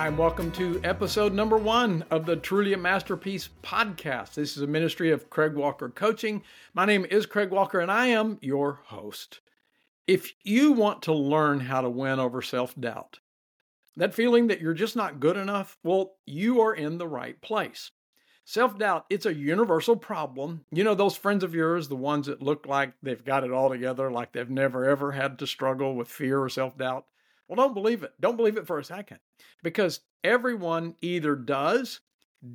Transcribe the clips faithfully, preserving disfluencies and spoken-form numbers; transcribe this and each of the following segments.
Hi, and welcome to episode number one of the Truly a Masterpiece podcast. This is a ministry of Craig Walker Coaching. My name is Craig Walker, and I am your host. If you want to learn how to win over self-doubt, that feeling that you're just not good enough, well, you are in the right place. Self-doubt, it's a universal problem. You know, those friends of yours, the ones that look like they've got it all together, like they've never, ever had to struggle with fear or self-doubt. Well, don't believe it. Don't believe it for a second, because everyone either does,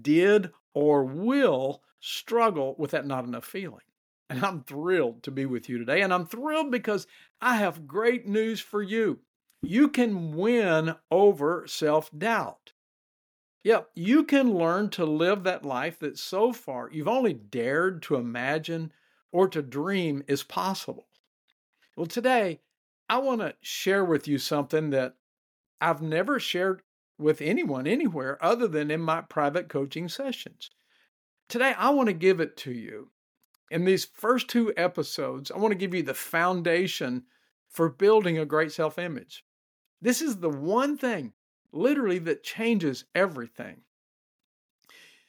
did, or will struggle with that not enough feeling. And I'm thrilled to be with you today, and I'm thrilled because I have great news for you. You can win over self-doubt. Yep, you can learn to live that life that so far you've only dared to imagine or to dream is possible. Well, today, I want to share with you something that I've never shared with anyone anywhere other than in my private coaching sessions. Today, I want to give it to you. In these first two episodes, I want to give you the foundation for building a great self-image. This is the one thing, literally, that changes everything.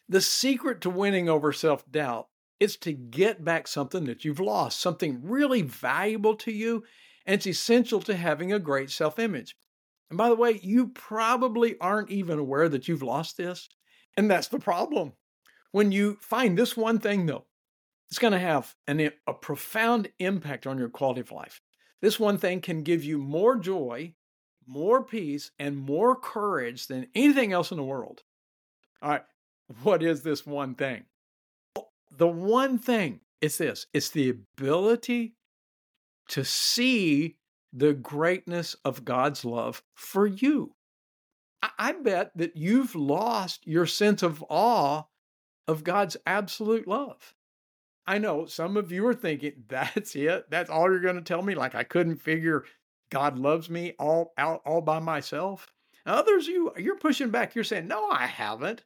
The secret to winning over self-doubt is to get back something that you've lost, something really valuable to you, and it's essential to having a great self-image. And by the way, you probably aren't even aware that you've lost this, and that's the problem. When you find this one thing, though, it's going to have an, a profound impact on your quality of life. This one thing can give you more joy, more peace, and more courage than anything else in the world. All right, what is this one thing? The one thing is this. It's the ability to see the greatness of God's love for you. I bet that you've lost your sense of awe of God's absolute love. I know some of you are thinking, that's it? That's all you're going to tell me? Like I couldn't figure God loves me all out all by myself? Others, you, you're pushing back. You're saying, no, I haven't.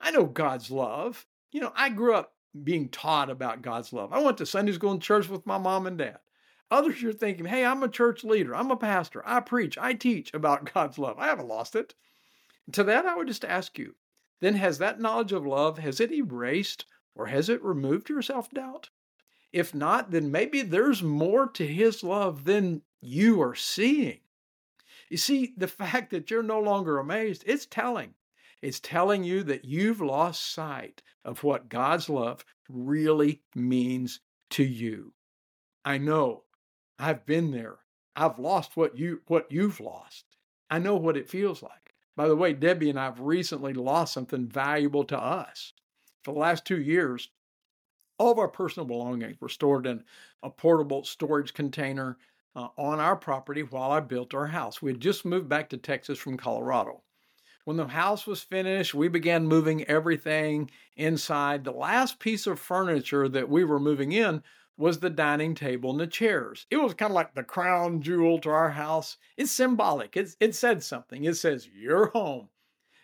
I know God's love. You know, I grew up being taught about God's love. I went to Sunday school and church with my mom and dad. Others, you're thinking, hey, I'm a church leader. I'm a pastor. I preach. I teach about God's love. I haven't lost it. To that, I would just ask you, then has that knowledge of love, has it erased or has it removed your self-doubt? If not, then maybe there's more to His love than you are seeing. You see, the fact that you're no longer amazed, it's telling. It's telling you that you've lost sight of what God's love really means to you. I know. I've been there. I've lost what you what you've lost. I know what it feels like. By the way, Debbie and I have recently lost something valuable to us. For the last two years, all of our personal belongings were stored in a portable storage container uh, on our property while I built our house. We had just moved back to Texas from Colorado. When the house was finished, we began moving everything inside. The last piece of furniture that we were moving in was the dining table and the chairs. It was kind of like the crown jewel to our house. It's symbolic. It's, it said something. It says, you're home.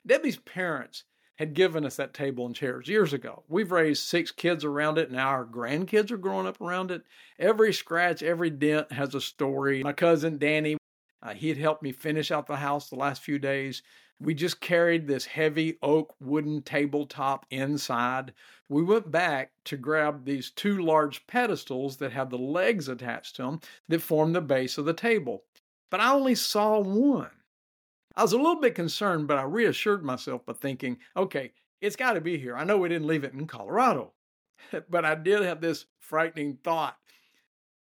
Debbie's parents had given us that table and chairs years ago. We've raised six kids around it. Now our grandkids are growing up around it. Every scratch, every dent has a story. My cousin Danny, uh, he had helped me finish out the house the last few days. We just carried this heavy oak wooden tabletop inside. We went back to grab these two large pedestals that have the legs attached to them that form the base of the table. But I only saw one. I was a little bit concerned, but I reassured myself by thinking, okay, it's got to be here. I know we didn't leave it in Colorado, but I did have this frightening thought.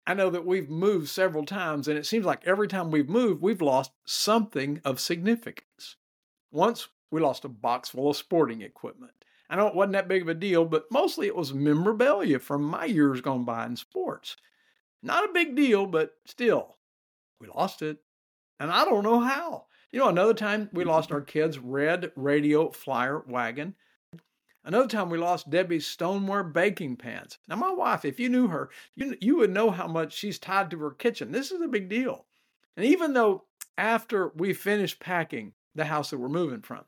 I know that we've moved several times, and it seems like every time we've moved, we've lost something of significance. Once, we lost a box full of sporting equipment. I know it wasn't that big of a deal, but mostly it was memorabilia from my years gone by in sports. Not a big deal, but still, we lost it. And I don't know how. You know, another time we lost our kids' red radio flyer wagon. Another time we lost Debbie's stoneware baking pans. Now, my wife, if you knew her, you, you would know how much she's tied to her kitchen. This is a big deal. And even though after we finished packing the house that we're moving from,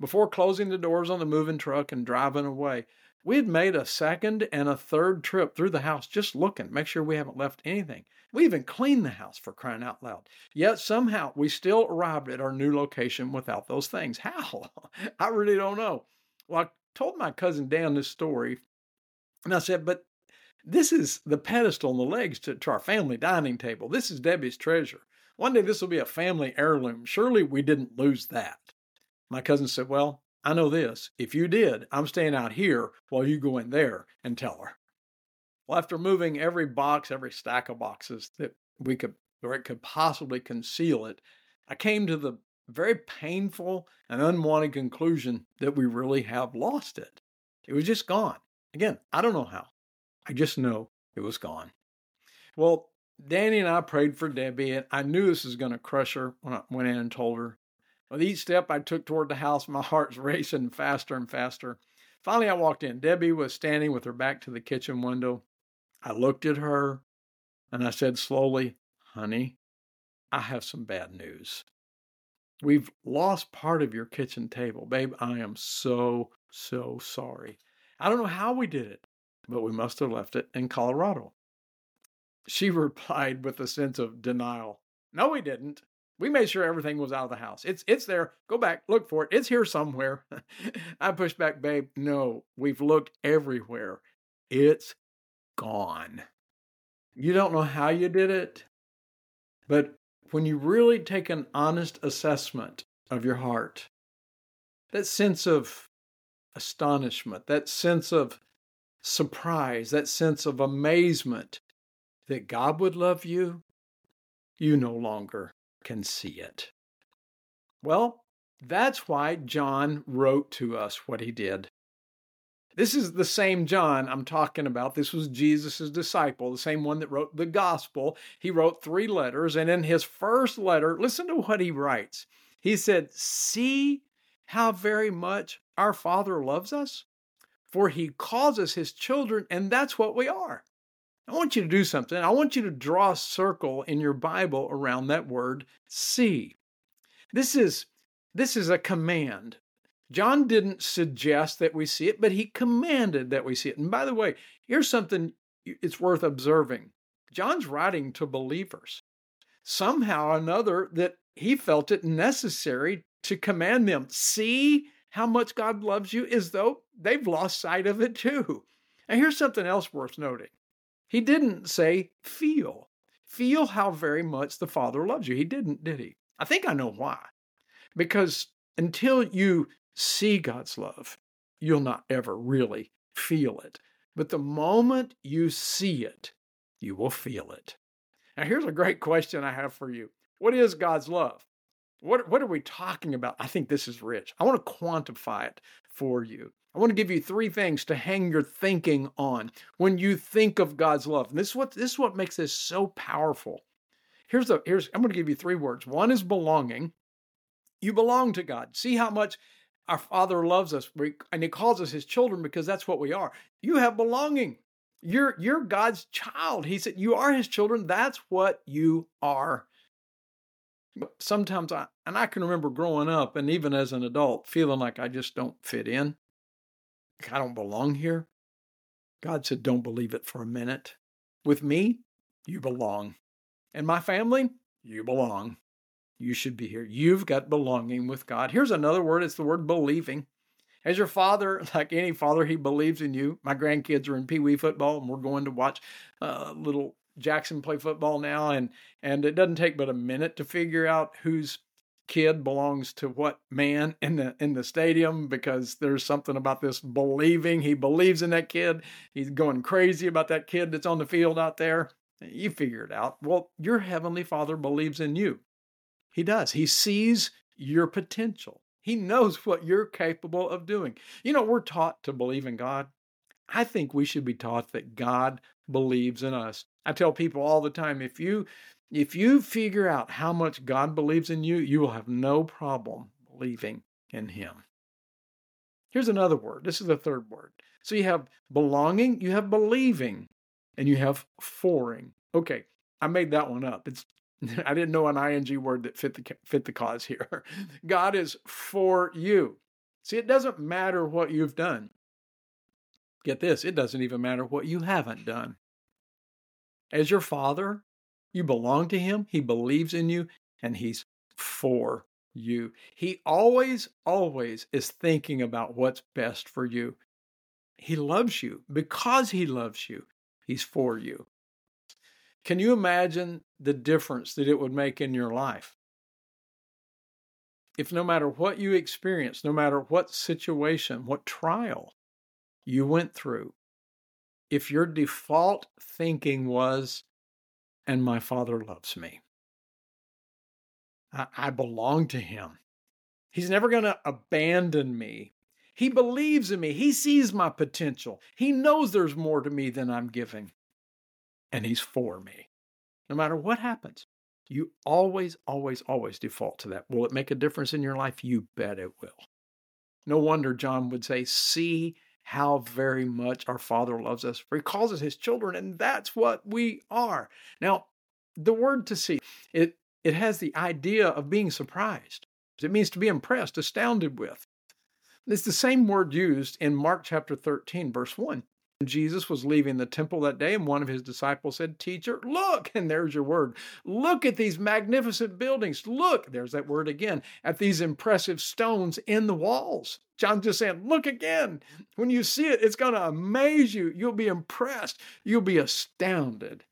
before closing the doors on the moving truck and driving away, We had made a second and a third trip through the house just looking, make sure we haven't left anything. We even cleaned the house, for crying out loud. Yet somehow we still arrived at our new location without those things. How? I really don't know. Well, I told my cousin Dan this story, and I said, but this is the pedestal and the legs to, to our family dining table. This is Debbie's treasure. One day this will be a family heirloom. Surely we didn't lose that. My cousin said, well, I know this. If you did, I'm staying out here while you go in there and tell her. Well, after moving every box, every stack of boxes that we could, or it could possibly conceal it, I came to the very painful and unwanted conclusion that we really have lost it. It was just gone. Again, I don't know how. I just know it was gone. Well, Danny and I prayed for Debbie, and I knew this was going to crush her when I went in and told her. With each step I took toward the house, my heart's racing faster and faster. Finally, I walked in. Debbie was standing with her back to the kitchen window. I looked at her, and I said slowly, honey, I have some bad news. We've lost part of your kitchen table. Babe, I am so, so sorry. I don't know how we did it, but we must have left it in Colorado. She replied with a sense of denial. No, we didn't. We made sure everything was out of the house. It's it's there. Go back. Look for it. It's here somewhere. I pushed back, babe. No, we've looked everywhere. It's gone. You don't know how you did it, but when you really take an honest assessment of your heart, that sense of astonishment, that sense of surprise, that sense of amazement that God would love you, you no longer can see it. Well, that's why John wrote to us what he did. This is the same John I'm talking about. This was Jesus' disciple, the same one that wrote the gospel. He wrote three letters, and in his first letter, listen to what he writes. He said, see how very much our Father loves us, for he calls us his children, and that's what we are. I want you to do something. I want you to draw a circle in your Bible around that word, see. This is, this is a command. John didn't suggest that we see it, but he commanded that we see it. And by the way, here's something it's worth observing. John's writing to believers. Somehow or another that he felt it necessary to command them. See how much God loves you as though they've lost sight of it too. And here's something else worth noting. He didn't say, feel. Feel how very much the Father loves you. He didn't, did he? I think I know why. Because until you see God's love, you'll not ever really feel it. But the moment you see it, you will feel it. Now, here's a great question I have for you. What is God's love? What, what are we talking about? I think this is rich. I want to quantify it for you. I want to give you three things to hang your thinking on when you think of God's love. And this is what, this is what makes this so powerful. Here's the, here's, I'm going to give you three words. One is belonging. You belong to God. See how much our Father loves us, and he calls us his children because that's what we are. You have belonging. You're, you're God's child. He said, you are his children. That's what you are. But sometimes I, and I can remember growing up and even as an adult, feeling like I just don't fit in. I don't belong here. God said, don't believe it for a minute. With me, you belong. And my family, you belong. You should be here. You've got belonging with God. Here's another word. It's the word believing. As your father, like any father, he believes in you. My grandkids are in Pee Wee football, and we're going to watch uh, little Jackson play football now. And, and it doesn't take but a minute to figure out who's kid belongs to what man in the in the stadium, because there's something about this believing. He believes in that kid. He's going crazy about that kid that's on the field out there. You figure it out. Well, your Heavenly Father believes in you. He does. He sees your potential. He knows what you're capable of doing. You know, we're taught to believe in God. I think we should be taught that God believes in us. I tell people all the time, if you If you figure out how much God believes in you, you will have no problem believing in him. Here's another word. This is the third word. So you have belonging, you have believing, and you have foring. Okay, I made that one up. It's I didn't know an ing word that fit the, fit the cause here. God is for you. See, it doesn't matter what you've done. Get this, it doesn't even matter what you haven't done. As your Father, you belong to Him, He believes in you, and He's for you. He always, always is thinking about what's best for you. He loves you. Because He loves you, He's for you. Can you imagine the difference that it would make in your life? If no matter what you experience, no matter what situation, what trial you went through, if your default thinking was, and my Father loves me, I, I belong to Him. He's never going to abandon me. He believes in me. He sees my potential. He knows there's more to me than I'm giving. And He's for me. No matter what happens, you always, always, always default to that. Will it make a difference in your life? You bet it will. No wonder John would say, see how very much our Father loves us, for He calls us His children, and that's what we are. Now, the word to see, it, it has the idea of being surprised. It means to be impressed, astounded with. It's the same word used in Mark chapter thirteen, verse one. Jesus was leaving the temple that day, and one of His disciples said, Teacher, look, and there's your word. Look at these magnificent buildings. Look, there's that word again, at these impressive stones in the walls. John's just saying, look again. When you see it, it's going to amaze you. You'll be impressed. You'll be astounded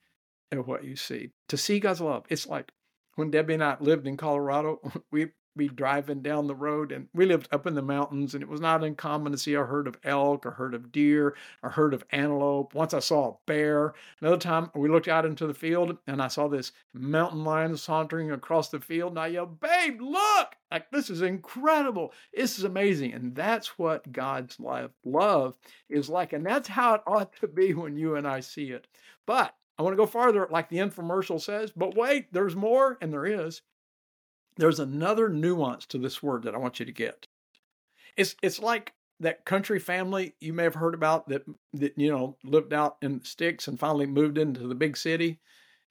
at what you see. To see God's love. It's like when Debbie and I lived in Colorado, we be driving down the road, and we lived up in the mountains, and it was not uncommon to see a herd of elk, a herd of deer, a herd of antelope. Once I saw a bear. Another time we looked out into the field, and I saw this mountain lion sauntering across the field, and I yelled, babe, look! Like, this is incredible. This is amazing. And that's what God's life, love is like, and that's how it ought to be when you and I see it. But I want to go farther, like the infomercial says, but wait, there's more, and there is. There's another nuance to this word that I want you to get. It's it's like that country family you may have heard about that, that you know, lived out in the sticks and finally moved into the big city.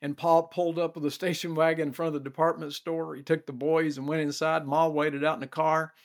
And Paul pulled up with a station wagon in front of the department store. He took the boys and went inside. Ma waited out in the car.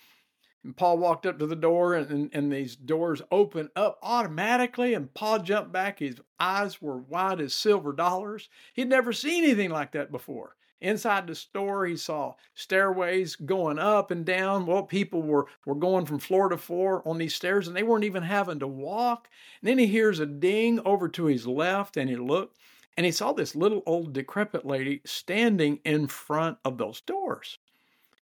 And Paul walked up to the door, and, and, and these doors open up automatically. And Paul jumped back. His eyes were wide as silver dollars. He'd never seen anything like that before. Inside the store, he saw stairways going up and down. Well, people were, were going from floor to floor on these stairs, and they weren't even having to walk. And then he hears a ding over to his left, and he looked, and he saw this little old decrepit lady standing in front of those doors.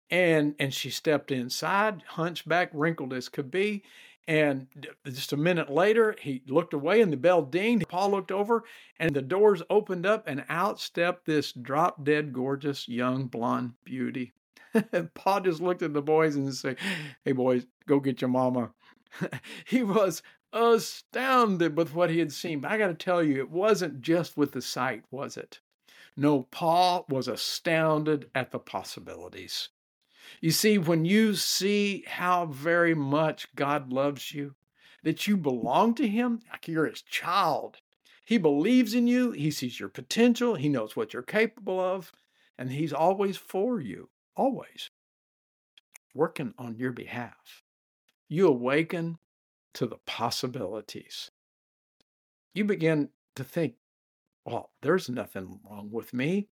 And, and she stepped inside, hunchback, wrinkled as could be. And just a minute later, he looked away and the bell dinged. Paul looked over and the doors opened up, and out stepped this drop-dead gorgeous young blonde beauty. Paul just looked at the boys and said, hey, boys, go get your mama. He was astounded with what he had seen. But I got to tell you, it wasn't just with the sight, was it? No, Paul was astounded at the possibilities. You see, when you see how very much God loves you, that you belong to Him, like you're His child. He believes in you. He sees your potential. He knows what you're capable of. And He's always for you, always, working on your behalf. You awaken to the possibilities. You begin to think, well, there's nothing wrong with me.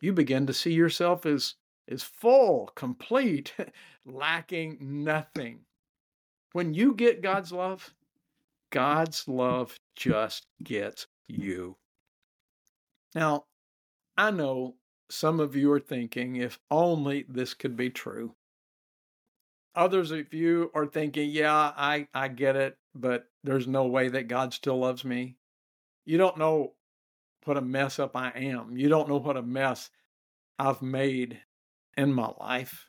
You begin to see yourself as is full, complete, lacking nothing. When you get God's love, God's love just gets you. Now, I know some of you are thinking, if only this could be true. Others of you are thinking, yeah, I, I get it, but there's no way that God still loves me. You don't know what a mess up I am. You don't know what a mess I've made in my life.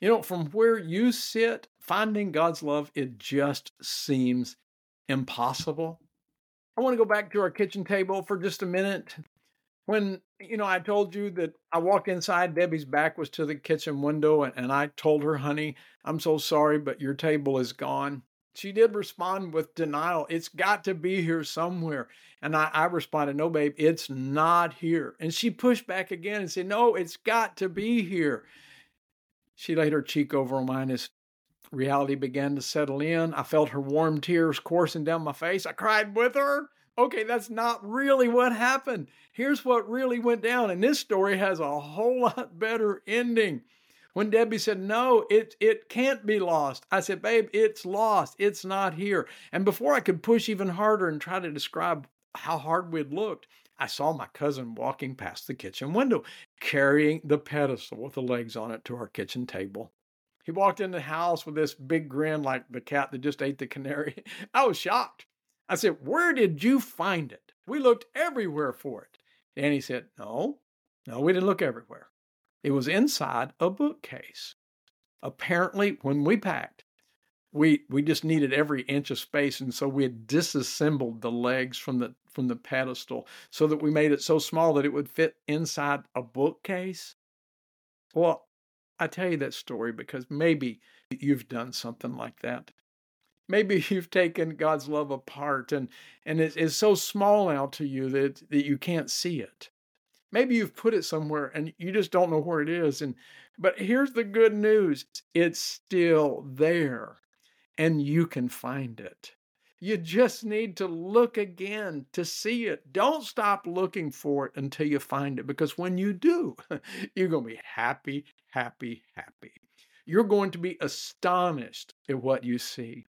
You know, from where you sit, finding God's love, it just seems impossible. I want to go back to our kitchen table for just a minute. When, you know, I told you that I walked inside, Debbie's back was to the kitchen window, and, and I told her, honey, I'm so sorry, but your table is gone. She did respond with denial. It's got to be here somewhere. And I, I responded, no, babe, it's not here. And she pushed back again and said, no, it's got to be here. She laid her cheek over mine as Reality began to settle in. I felt her warm tears coursing down my face. I cried with her. Okay, that's not really what happened. Here's what really went down. And this story has a whole lot better ending. When Debbie said, no, it it can't be lost. I said, babe, it's lost. It's not here. And before I could push even harder and try to describe how hard we'd looked, I saw my cousin walking past the kitchen window, carrying the pedestal with the legs on it to our kitchen table. He walked in the house with this big grin like the cat that just ate the canary. I was shocked. I said, where did you find it? We looked everywhere for it. Danny said, no, no, we didn't look everywhere. It was inside a bookcase. Apparently, when we packed, we we just needed every inch of space, and so we had disassembled the legs from the from the pedestal so that we made it so small that it would fit inside a bookcase. Well, I tell you that story because maybe you've done something like that. Maybe you've taken God's love apart, and and it is so small now to you that, that you can't see it. Maybe you've put it somewhere and you just don't know where it is. And but here's the good news. It's still there and you can find it. You just need to look again to see it. Don't stop looking for it until you find it, because when you do, you're going to be happy, happy, happy. You're going to be astonished at what you see.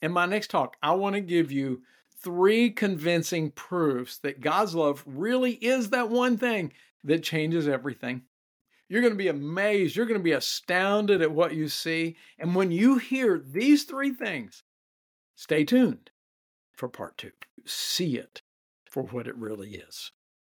In my next talk, I want to give you three convincing proofs that God's love really is that one thing that changes everything. You're going to be amazed. You're going to be astounded at what you see. And when you hear these three things, stay tuned for part two. See it for what it really is.